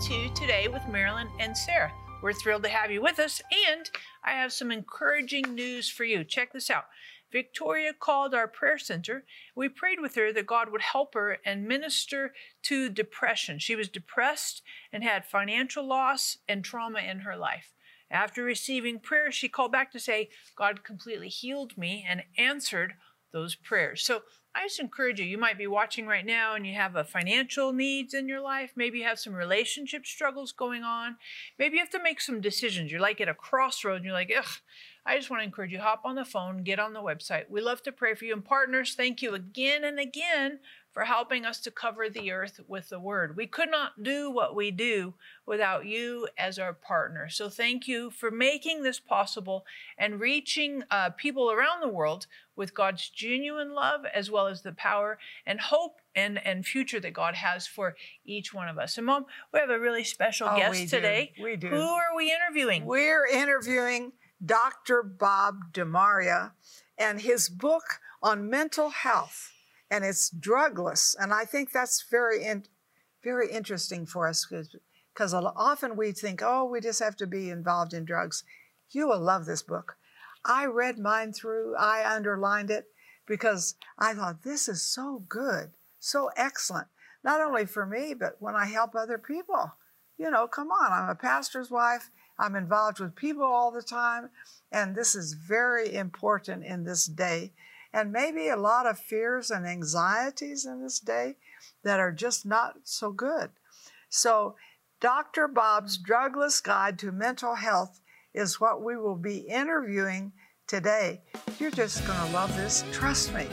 Welcome to Today with Marilyn and Sarah. We're thrilled to have you with us, and I have some encouraging news for you. Check this out. Victoria called our prayer center. We prayed with her that God would help her and minister to depression. She was depressed and had financial loss and trauma in her life. After receiving prayer, she called back to say, God completely healed me and answered those prayers. So I just encourage you, you might be watching right now and you have a financial needs in your life. Maybe you have some relationship struggles going on. Maybe you have to make some decisions. You're like at a crossroad and you're like, ugh. I just want to encourage you, hop on the phone, get on the website. We love to pray for you. And partners, thank you again and again for helping us to cover the earth with the word. We could not do what we do without you as our partner. So thank you for making this possible and reaching people around the world with God's genuine love, as well as the power and hope and future that God has for each one of us. And Mom, we have a really special guest today. We do. Who are we interviewing? We're interviewing Dr. Bob DeMaria and his book on mental health, and it's Drugless. And I think that's very interesting for us, because often we think, oh, we just have to be involved in drugs. You will love this book. I read mine through. I underlined it because I thought this is so good, so excellent, not only for me, but when I help other people. You know, come on, I'm a pastor's wife. I'm involved with people all the time, and this is very important in this day. And maybe a lot of fears and anxieties in this day that are just not so good. So Dr. Bob's Drugless Guide to Mental Health is what we will be interviewing today. You're just going to love this. Trust me.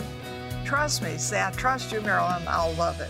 Trust me. Say, I trust you, Marilyn. I'll love it.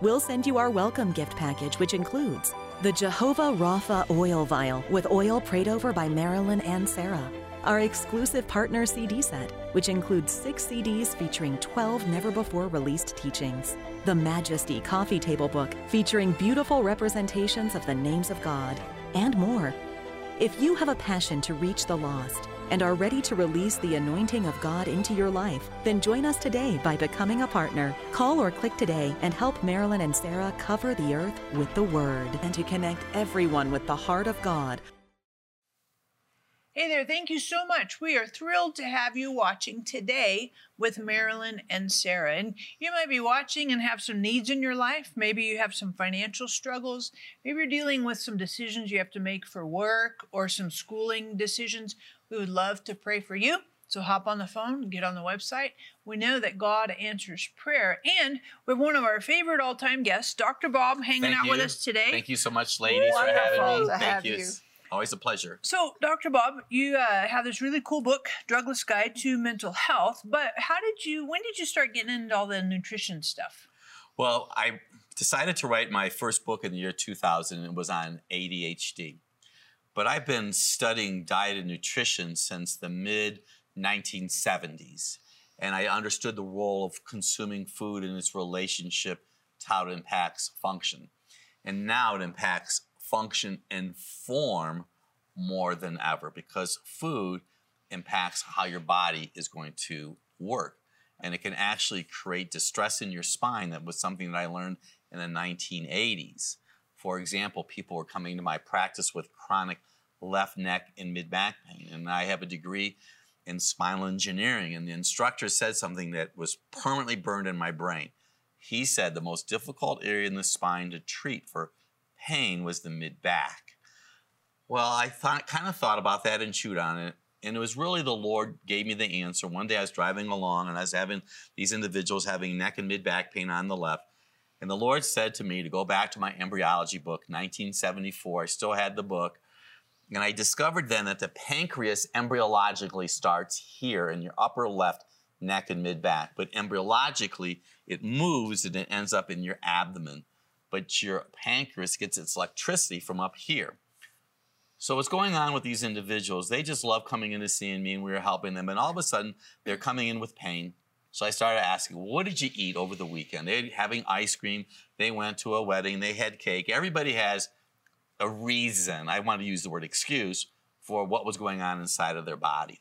we'll send you our welcome gift package, which includes the Jehovah Rapha oil vial with oil prayed over by Marilyn and Sarah, our exclusive partner CD set, which includes 6 CDs featuring 12 never-before-released teachings, the Majesty Coffee Table Book featuring beautiful representations of the names of God, and more. If you have a passion to reach the lost and are ready to release the anointing of God into your life, then join us today by becoming a partner. Call or click today and help Marilyn and Sarah cover the earth with the Word and to connect everyone with the heart of God. Hey there, thank you so much. We are thrilled to have you watching Today with Marilyn and Sarah. And you might be watching and have some needs in your life. Maybe you have some financial struggles. Maybe you're dealing with some decisions you have to make for work or some schooling decisions. We would love to pray for you. So hop on the phone, get on the website. We know that God answers prayer. And we have one of our favorite all-time guests, Dr. Bob, hanging out with us today. Thank you so much, ladies, for having me. Thank you. Always a pleasure. So, Dr. Bob, you have this really cool book, Drugless Guide to Mental Health, but when did you start getting into all the nutrition stuff? Well, I decided to write my first book in the year 2000, and it was on ADHD. But I've been studying diet and nutrition since the mid-1970s, and I understood the role of consuming food and its relationship to how it impacts function. And now it impacts function and form more than ever, because food impacts how your body is going to work. And it can actually create distress in your spine. That was something that I learned in the 1980s. For example, people were coming to my practice with chronic left neck and mid-back pain. And I have a degree in spinal engineering. And the instructor said something that was permanently burned in my brain. He said the most difficult area in the spine to treat for pain was the mid-back. Well, I kind of thought about that and chewed on it. And it was really the Lord gave me the answer. One day I was driving along and I was having these individuals having neck and mid-back pain on the left. And the Lord said to me to go back to my embryology book, 1974. I still had the book. And I discovered then that the pancreas embryologically starts here in your upper left neck and mid-back. But embryologically, it moves and it ends up in your abdomen. But your pancreas gets its electricity from up here. So what's going on with these individuals, they just love coming in to seeing me and we were helping them. And all of a sudden, they're coming in with pain. So I started asking, what did you eat over the weekend? They're having ice cream. They went to a wedding. They had cake. Everybody has a reason. I want to use the word excuse for what was going on inside of their body.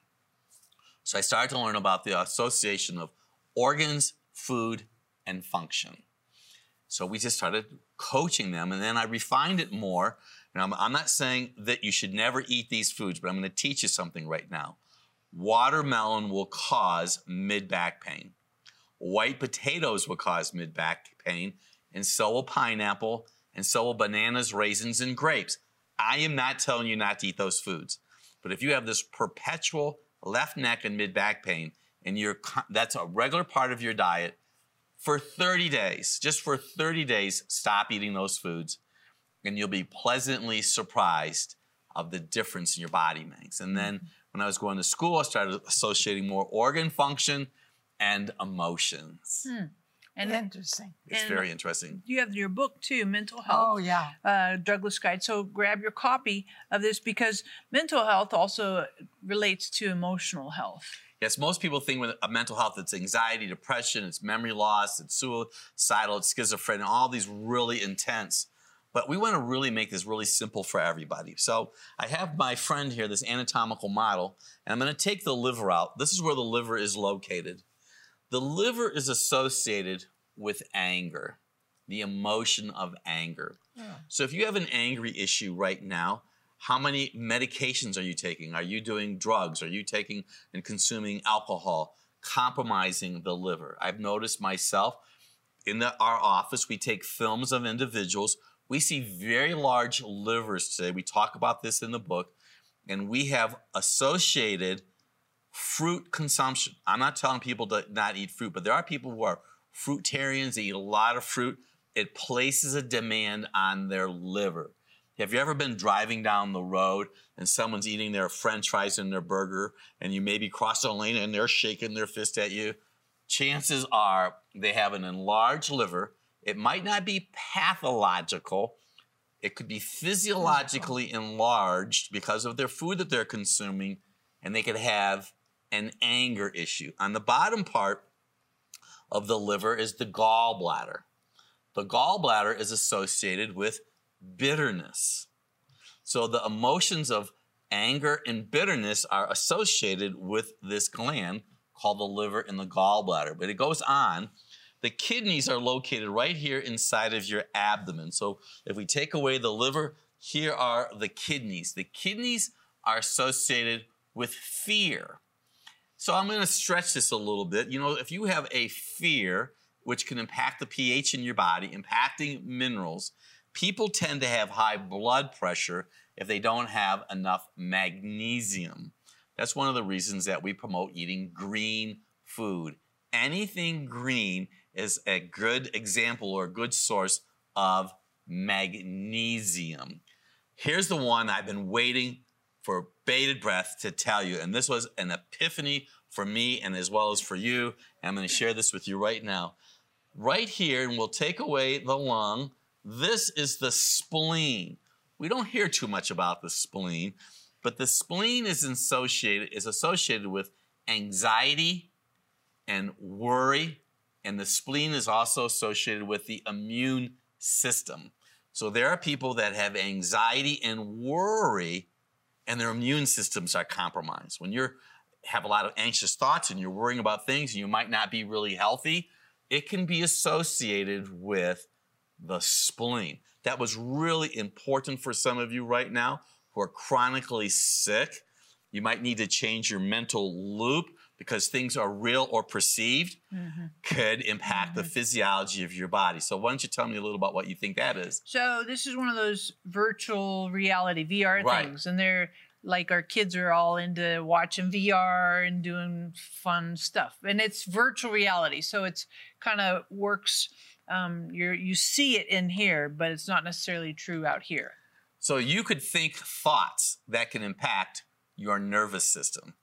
So I started to learn about the association of organs, food, and function. So we just started coaching them, and then I refined it more. And I'm not saying that you should never eat these foods, but I'm going to teach you something right now. Watermelon will cause mid-back pain. White potatoes will cause mid-back pain, and so will pineapple, and so will bananas, raisins, and grapes. I am not telling you not to eat those foods, but if you have this perpetual left neck and mid-back pain, and that's a regular part of your diet, for 30 days, just for 30 days, stop eating those foods, and you'll be pleasantly surprised of the difference your body makes. And then when I was going to school, I started associating more organ function and emotions. Hmm. And interesting. It's very interesting. You have your book, too, Mental Health. Oh, yeah. Drugless Guide. So grab your copy of this because mental health also relates to emotional health. Yes, most people think with mental health, it's anxiety, depression, it's memory loss, it's suicidal, it's schizophrenia, all these really intense. But we want to really make this really simple for everybody. So I have my friend here, this anatomical model, and I'm going to take the liver out. This is where the liver is located. The liver is associated with anger, the emotion of anger. Yeah. So if you have an angry issue right now, how many medications are you taking? Are you doing drugs? Are you taking and consuming alcohol? Compromising the liver. I've noticed myself in our office, we take films of individuals. We see very large livers today. We talk about this in the book, and we have associated fruit consumption. I'm not telling people to not eat fruit, but there are people who are fruitarians. They eat a lot of fruit. It places a demand on their liver. Have you ever been driving down the road and someone's eating their french fries and their burger, and you maybe cross the lane and they're shaking their fist at you? Chances are they have an enlarged liver. It might not be pathological. It could be physiologically enlarged because of their food that they're consuming, and they could have an anger issue. On the bottom part of the liver is the gallbladder. The gallbladder is associated with bitterness. So the emotions of anger and bitterness are associated with this gland called the liver and the gallbladder. But it goes on. The kidneys are located right here inside of your abdomen. So if we take away the liver, here are the kidneys. The kidneys are associated with fear. So I'm going to stretch this a little bit. You know, if you have a fear, which can impact the pH in your body, impacting minerals, people tend to have high blood pressure if they don't have enough magnesium. That's one of the reasons that we promote eating green food. Anything green is a good example or a good source of magnesium. Here's the one I've been waiting for bated breath to tell you, and this was an epiphany for me and as well as for you. And I'm going to share this with you right now. Right here, and we'll take away the lung, this is the spleen. We don't hear too much about the spleen, but the spleen is associated with anxiety and worry, and the spleen is also associated with the immune system. So there are people that have anxiety and worry, and their immune systems are compromised. When you have a lot of anxious thoughts and you're worrying about things and you might not be really healthy, it can be associated with the spleen. That was really important for some of you right now who are chronically sick. You might need to change your mental loop, because things are real or perceived could impact the physiology of your body. So why don't you tell me a little about what you think that is? So this is one of those virtual reality, VR things. And they're like, our kids are all into watching VR and doing fun stuff. And it's virtual reality. So it's kind of works, you see it in here, but it's not necessarily true out here. So you could think thoughts that can impact your nervous system.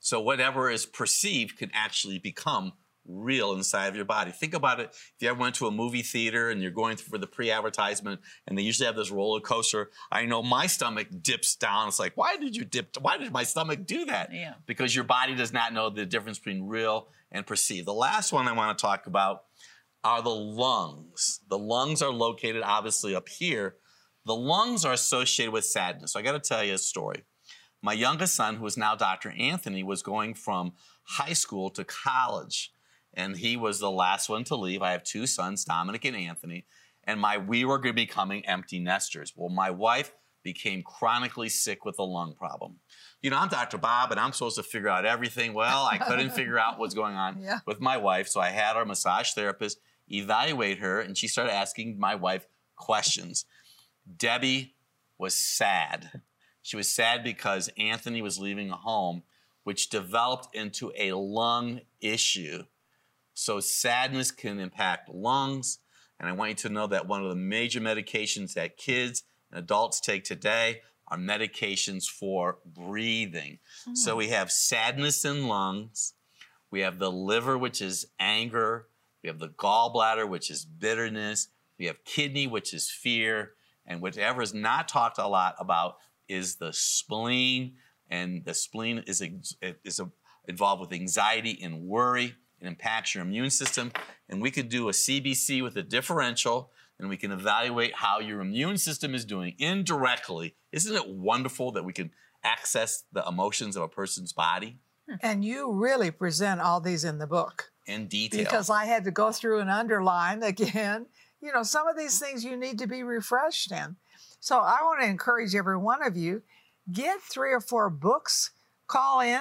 So whatever is perceived can actually become real inside of your body. Think about it. If you ever went to a movie theater and you're going for the pre-advertisement and they usually have this roller coaster, I know my stomach dips down. It's like, why did you dip? Why did my stomach do that? Yeah. Because your body does not know the difference between real and perceived. The last one I want to talk about are the lungs. The lungs are located obviously up here. The lungs are associated with sadness. So I got to tell you a story. My youngest son, who is now Dr. Anthony, was going from high school to college. And he was the last one to leave. I have two sons, Dominic and Anthony, and we were going to be becoming empty nesters. Well, my wife became chronically sick with a lung problem. You know, I'm Dr. Bob, and I'm supposed to figure out everything. Well, I couldn't figure out what's going on with my wife, so I had our massage therapist evaluate her, and she started asking my wife questions. Debbie was sad. She was sad because Anthony was leaving home, which developed into a lung issue. So sadness can impact lungs. And I want you to know that one of the major medications that kids and adults take today are medications for breathing. Mm. So we have sadness in lungs. We have the liver, which is anger. We have the gallbladder, which is bitterness. We have kidney, which is fear. And whatever is not talked a lot about is the spleen. And the spleen is involved with anxiety and worry. It impacts your immune system. And we could do a CBC with a differential, and we can evaluate how your immune system is doing indirectly. Isn't it wonderful that we can access the emotions of a person's body? And you really present all these in the book. In detail. Because I had to go through and underline again. You know, some of these things you need to be refreshed in. So I want to encourage every one of you, get 3 or 4 books, call in,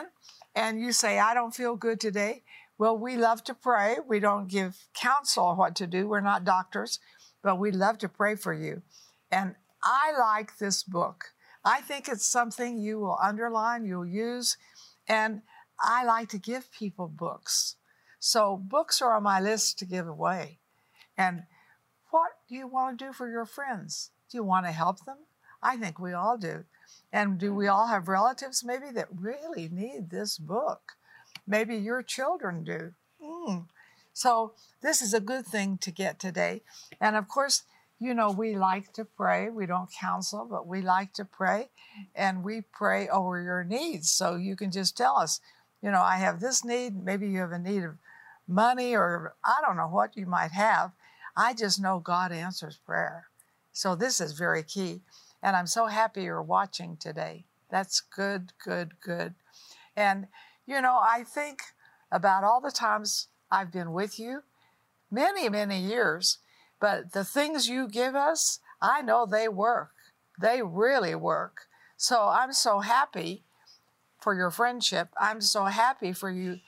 and you say, I don't feel good today. Well, we love to pray. We don't give counsel on what to do. We're not doctors, but we love to pray for you. And I like this book. I think it's something you will underline, you'll use. And I like to give people books. So books are on my list to give away. And what do you want to do for your friends? Do you want to help them? I think we all do. And do we all have relatives maybe that really need this book? Maybe your children do. So this is a good thing to get today. And of course, you know, we like to pray. We don't counsel, but we like to pray. And we pray over your needs. So you can just tell us, you know, I have this need. Maybe you have a need of money or I don't know what you might have. I just know God answers prayer. So this is very key. And I'm so happy you're watching today. That's good, good, good. And you know, I think about all the times I've been with you, many, many years, but the things you give us, I know they work. They really work. So I'm so happy for your friendship. I'm so happy for you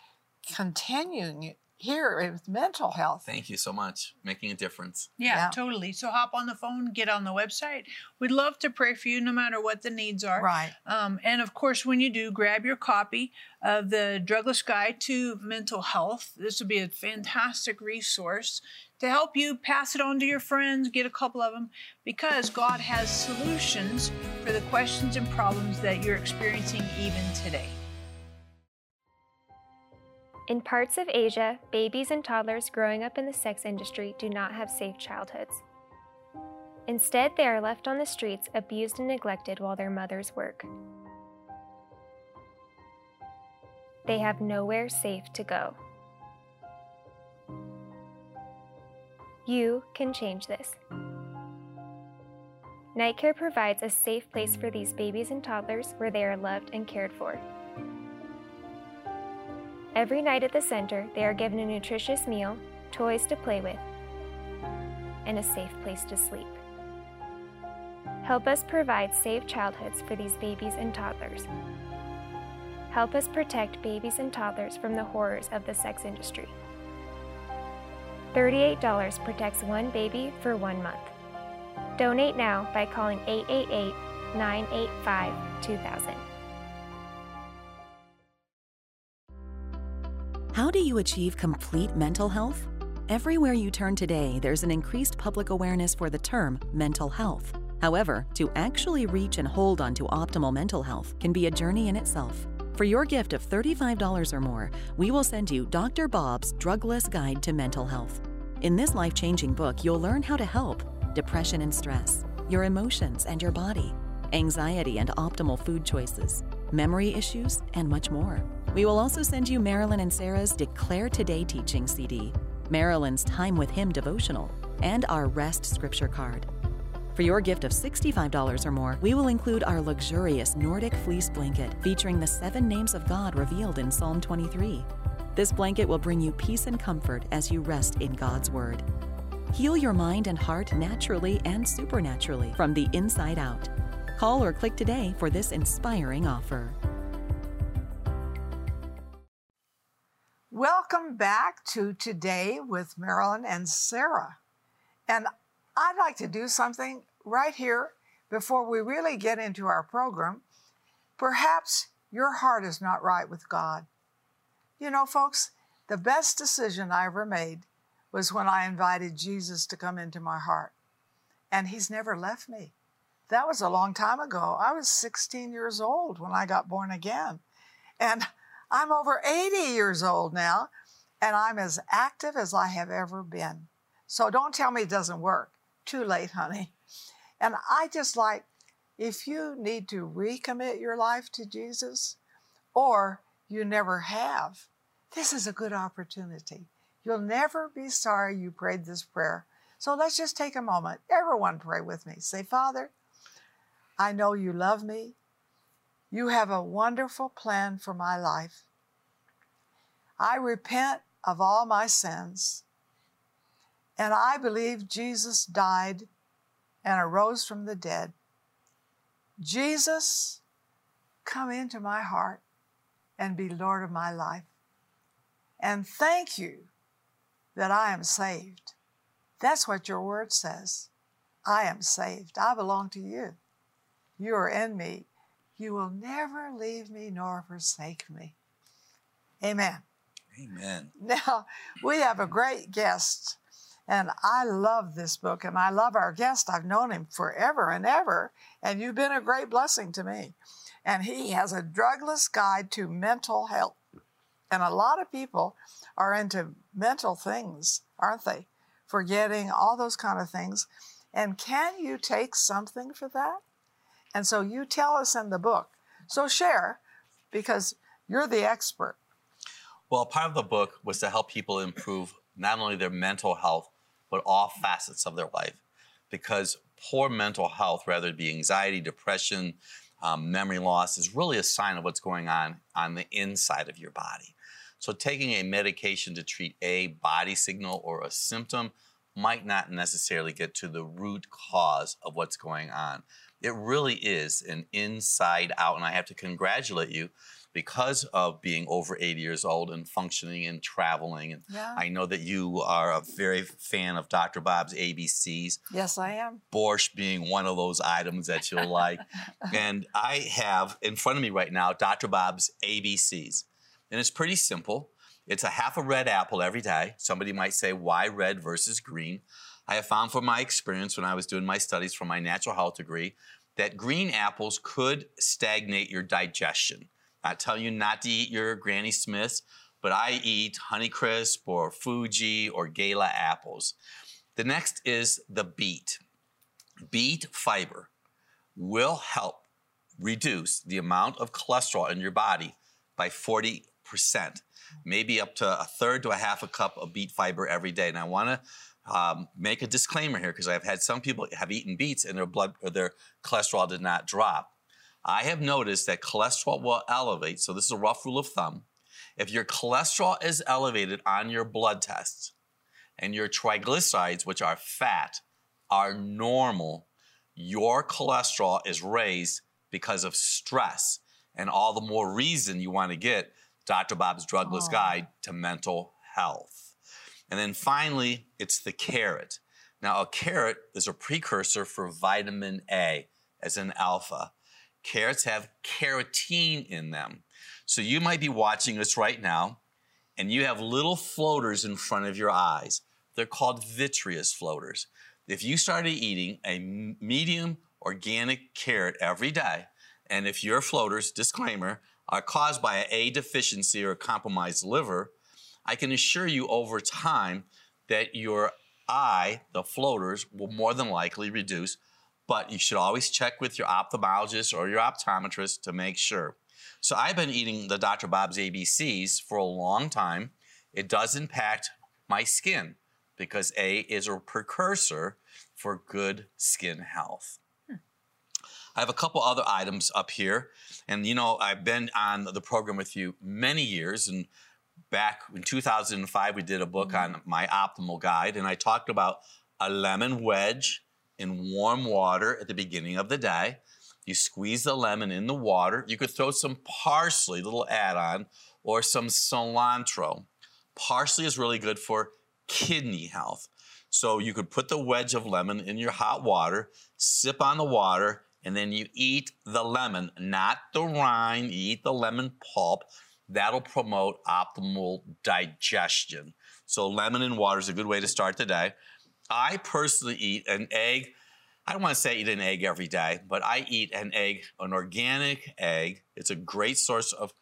continuing here with mental health. Thank you so much. Making a difference. Yeah, totally. So hop on the phone, get on the website. We'd love to pray for you no matter what the needs are. Right. And of course, when you do, grab your copy of the Drugless Guide to Mental Health. This would be a fantastic resource to help you pass it on to your friends, get a couple of them, because God has solutions for the questions and problems that you're experiencing even today. In parts of Asia, babies and toddlers growing up in the sex industry do not have safe childhoods. Instead, they are left on the streets, abused and neglected while their mothers work. They have nowhere safe to go. You can change this. Nightcare provides a safe place for these babies and toddlers where they are loved and cared for. Every night at the center, they are given a nutritious meal, toys to play with, and a safe place to sleep. Help us provide safe childhoods for these babies and toddlers. Help us protect babies and toddlers from the horrors of the sex industry. $38 protects one baby for 1 month. Donate now by calling 888-985-2000. How do you achieve complete mental health? Everywhere you turn today, there's an increased public awareness for the term mental health. However, to actually reach and hold on to optimal mental health can be a journey in itself. For your gift of $35 or more, we will send you Dr. Bob's Drugless Guide to Mental Health. In this life-changing book, you'll learn how to help depression and stress, your emotions and your body, anxiety and optimal food choices, memory issues, and much more. We will also send you Marilyn and Sarah's Declare Today Teaching CD, Marilyn's Time with Him devotional, and our Rest Scripture card. For your gift of $65 or more, we will include our luxurious Nordic fleece blanket featuring the 7 names of God revealed in Psalm 23. This blanket will bring you peace and comfort as you rest in God's Word. Heal your mind and heart naturally and supernaturally from the inside out. Call or click today for this inspiring offer. Welcome back to Today with Marilyn and Sarah. And I'd like to do something right here before we really get into our program. Perhaps your heart is not right with God. You know, folks, the best decision I ever made was when I invited Jesus to come into my heart. And he's never left me. That was a long time ago. I was 16 years old when I got born again. And I'm over 80 years old now, and I'm as active as I have ever been. So don't tell me it doesn't work. Too late, honey. And I just like, if you need to recommit your life to Jesus, or you never have, this is a good opportunity. You'll never be sorry you prayed this prayer. So let's just take a moment. Everyone pray with me. Say, Father, I know you love me. You have a wonderful plan for my life. I repent of all my sins. And I believe Jesus died and arose from the dead. Jesus, come into my heart and be Lord of my life. And thank you that I am saved. That's what your word says. I am saved. I belong to you. You are in me. You will never leave me nor forsake me. Amen. Amen. Now, we have a great guest. And I love this book, and I love our guest. I've known him forever and ever, and you've been a great blessing to me. And he has a drugless guide to mental health. And a lot of people are into mental things, aren't they? Forgetting, all those kind of things. And can you take something for that? And so you tell us in the book. So share, because you're the expert. Well, part of the book was to help people improve not only their mental health, but all facets of their life. Because poor mental health, whether it be anxiety, depression, memory loss, is really a sign of what's going on the inside of your body. So taking a medication to treat a body signal or a symptom might not necessarily get to the root cause of what's going on. It really is an inside out, and I have to congratulate you because of being over 80 years old and functioning and traveling. And yeah. I know that you are a very fan of Dr. Bob's ABCs. Yes, I am. Borscht being one of those items that you'll like. And I have in front of me right now, Dr. Bob's ABCs. And it's pretty simple. It's a half a red apple every day. Somebody might say, why red versus green? I have found from my experience when I was doing my studies for my natural health degree, that green apples could stagnate your digestion. I tell you not to eat your Granny Smiths, but I eat Honeycrisp or Fuji or Gala apples. The next is the beet. Beet fiber will help reduce the amount of cholesterol in your body by 40%, maybe up to a third to a half a cup of beet fiber every day. And I want to make a disclaimer here because I've had some people have eaten beets and their blood or their cholesterol did not drop. I have noticed that cholesterol will elevate, so this is a rough rule of thumb. If your cholesterol is elevated on your blood tests and your triglycerides, which are fat, are normal, your cholesterol is raised because of stress. And all the more reason you want to get Dr. Bob's Drugless Guide to Mental Health. And then finally, it's the carrot. Now, a carrot is a precursor for vitamin A as an alpha. Carrots have carotene in them. So you might be watching this right now, and you have little floaters in front of your eyes. They're called vitreous floaters. If you started eating a medium organic carrot every day, and if your floaters, disclaimer, are caused by an A deficiency or a compromised liver, I can assure you over time that your eye, the floaters, will more than likely reduce, but you should always check with your ophthalmologist or your optometrist to make sure. So I've been eating the Dr. Bob's ABCs for a long time. It does impact my skin because A is a precursor for good skin health. I have a couple other items up here. And you know, I've been on the program with you many years. And back in 2005, we did a book on my optimal guide. And I talked about a lemon wedge in warm water at the beginning of the day. You squeeze the lemon in the water. You could throw some parsley, little add-on, or some cilantro. Parsley is really good for kidney health. So you could put the wedge of lemon in your hot water, sip on the water, and then you eat the lemon, not the rind, you eat the lemon pulp. That'll promote optimal digestion. So lemon and water is a good way to start the day. I personally eat an egg. I don't want to say eat an egg every day, but I eat an egg, an organic egg. It's a great source of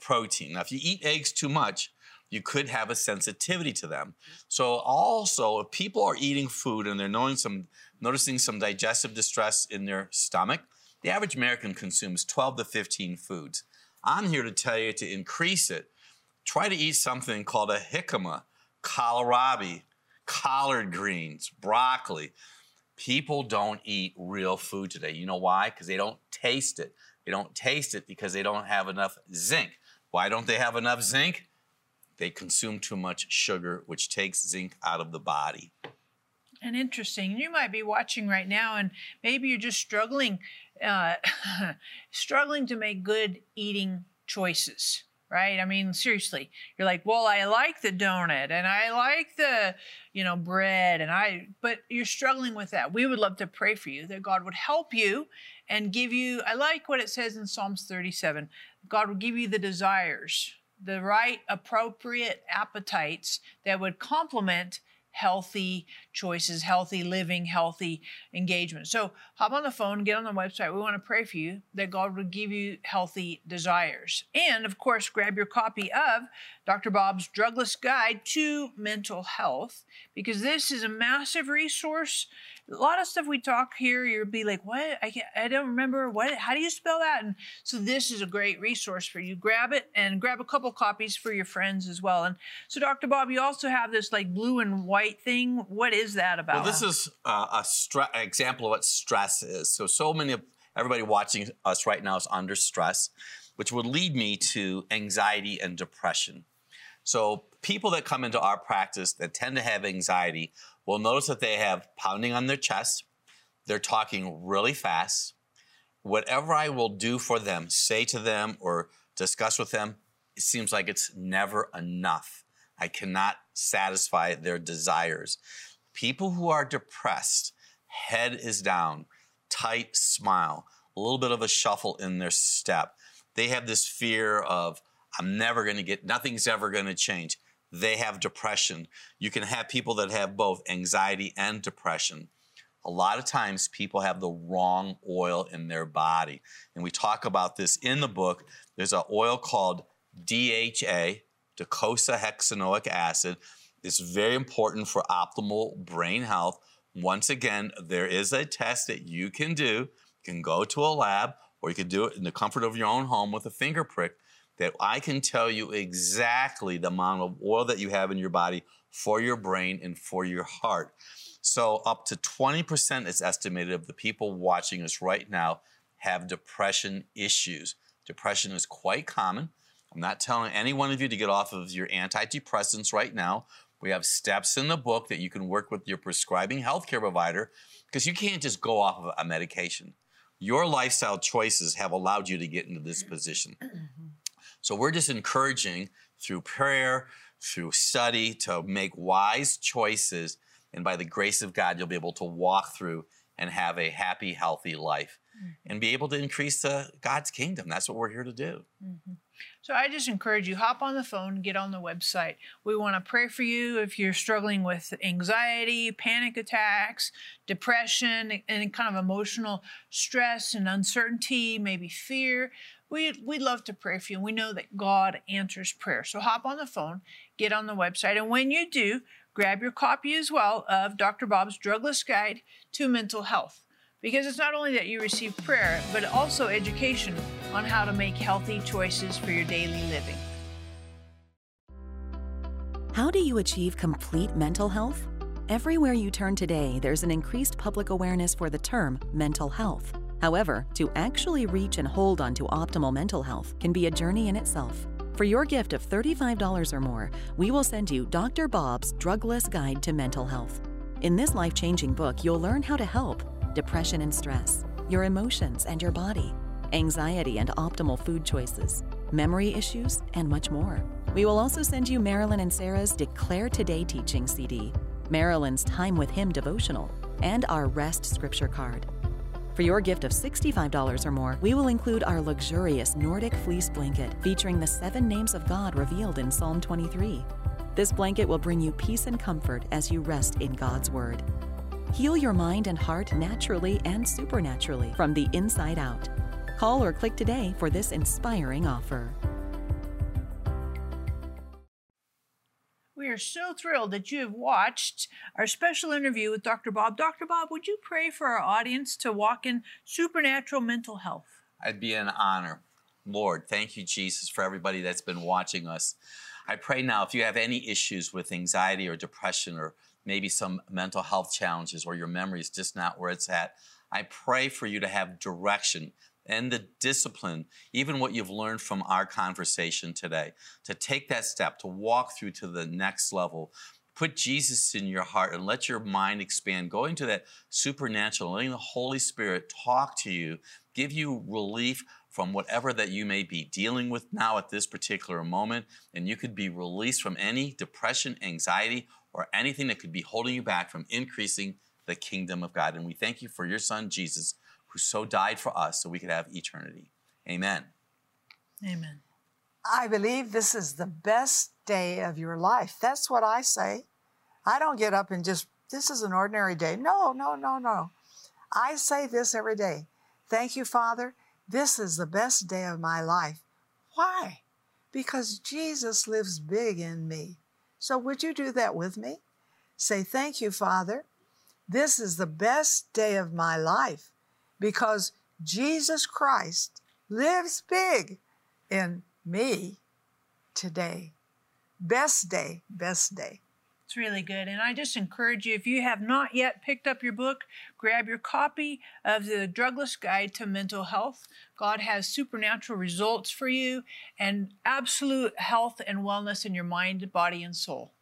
protein. Now, if you eat eggs too much, you could have a sensitivity to them. So also, if people are eating food and they're noticing some digestive distress in their stomach, the average American consumes 12 to 15 foods. I'm here to tell you to increase it. Try to eat something called a jicama, kohlrabi, collard greens, broccoli. People don't eat real food today. You know why? Because they don't taste it. They don't taste it because they don't have enough zinc. Why don't they have enough zinc? They consume too much sugar, which takes zinc out of the body. And interesting, you might be watching right now and maybe you're just struggling, struggling to make good eating choices, right? I mean, seriously, you're like, well, I like the donut and I like the, you know, bread and but you're struggling with that. We would love to pray for you that God would help you and give you, I like what it says in Psalms 37, God will give you the desires, the right appropriate appetites that would complement healthy choices, healthy living, healthy engagement. So hop on the phone, get on the website. We want to pray for you that God would give you healthy desires. And of course, grab your copy of Dr. Bob's Drugless Guide to Mental Health, because this is a massive resource. A lot of stuff we talk here, you'll be like, what? I don't remember. What? How do you spell that? And so this is a great resource for you. Grab it and grab a couple copies for your friends as well. And so Dr. Bob, you also have this like blue and white thing. What is that about? Well, this is an example of what stress is. So many of everybody watching us right now is under stress, which would lead me to anxiety and depression. So people that come into our practice that tend to have anxiety will notice that they have pounding on their chest. They're talking really fast. Whatever I will do for them, say to them or discuss with them, it seems like it's never enough. I cannot satisfy their desires. People who are depressed, head is down, tight smile, a little bit of a shuffle in their step. They have this fear of, I'm never going to get, nothing's ever going to change. They have depression. You can have people that have both anxiety and depression. A lot of times people have the wrong oil in their body. And we talk about this in the book. There's an oil called DHA, docosahexaenoic acid. It's very important for optimal brain health. Once again, there is a test that you can do. You can go to a lab or you can do it in the comfort of your own home with a finger prick. That I can tell you exactly the amount of oil that you have in your body for your brain and for your heart. So up to 20% is estimated of the people watching us right now have depression issues. Depression is quite common. I'm not telling any one of you to get off of your antidepressants right now. We have steps in the book that you can work with your prescribing healthcare provider because you can't just go off of a medication. Your lifestyle choices have allowed you to get into this position. So we're just encouraging through prayer, through study, to make wise choices. And by the grace of God, you'll be able to walk through and have a happy, healthy life and be able to increase God's kingdom. That's what we're here to do. So I just encourage you, hop on the phone, get on the website. We want to pray for you if you're struggling with anxiety, panic attacks, depression, and kind of emotional stress and uncertainty, maybe fear. We'd love to pray for you. We know that God answers prayer. So hop on the phone, get on the website, and when you do, grab your copy as well of Dr. Bob's Drugless Guide to Mental Health, because it's not only that you receive prayer, but also education on how to make healthy choices for your daily living. How do you achieve complete mental health? Everywhere you turn today, there's an increased public awareness for the term mental health. However, to actually reach and hold on to optimal mental health can be a journey in itself. For your gift of $35 or more, we will send you Dr. Bob's Drugless Guide to Mental Health. In this life-changing book, you'll learn how to help depression and stress, your emotions and your body, anxiety and optimal food choices, memory issues, and much more. We will also send you Marilyn and Sarah's Declare Today teaching CD, Marilyn's Time with Him devotional, and our Rest scripture card. For your gift of $65 or more, we will include our luxurious Nordic fleece blanket featuring the 7 names of God revealed in Psalm 23. This blanket will bring you peace and comfort as you rest in God's Word. Heal your mind and heart naturally and supernaturally from the inside out. Call or click today for this inspiring offer. We are so thrilled that you have watched our special interview with Dr. Bob. Dr. Bob, would you pray for our audience to walk in supernatural mental health? I'd be an honor. Lord, thank you, Jesus, for everybody that's been watching us. I pray now if you have any issues with anxiety or depression or maybe some mental health challenges or your memory is just not where it's at, I pray for you to have direction and the discipline, even what you've learned from our conversation today, to take that step, to walk through to the next level. Put Jesus in your heart and let your mind expand. Go into that supernatural, letting the Holy Spirit talk to you, give you relief from whatever that you may be dealing with now at this particular moment, and you could be released from any depression, anxiety, or anything that could be holding you back from increasing the kingdom of God. And we thank you for your son, Jesus, who so died for us so we could have eternity. Amen. Amen. I believe this is the best day of your life. That's what I say. I don't get up and just, this is an ordinary day. No. I say this every day. Thank you, Father. This is the best day of my life. Why? Because Jesus lives big in me. So would you do that with me? Say, thank you, Father. This is the best day of my life, because Jesus Christ lives big in me today. Best day, best day. It's really good. And I just encourage you, if you have not yet picked up your book, grab your copy of the Drugless Guide to Mental Health. God has supernatural results for you and absolute health and wellness in your mind, body, and soul.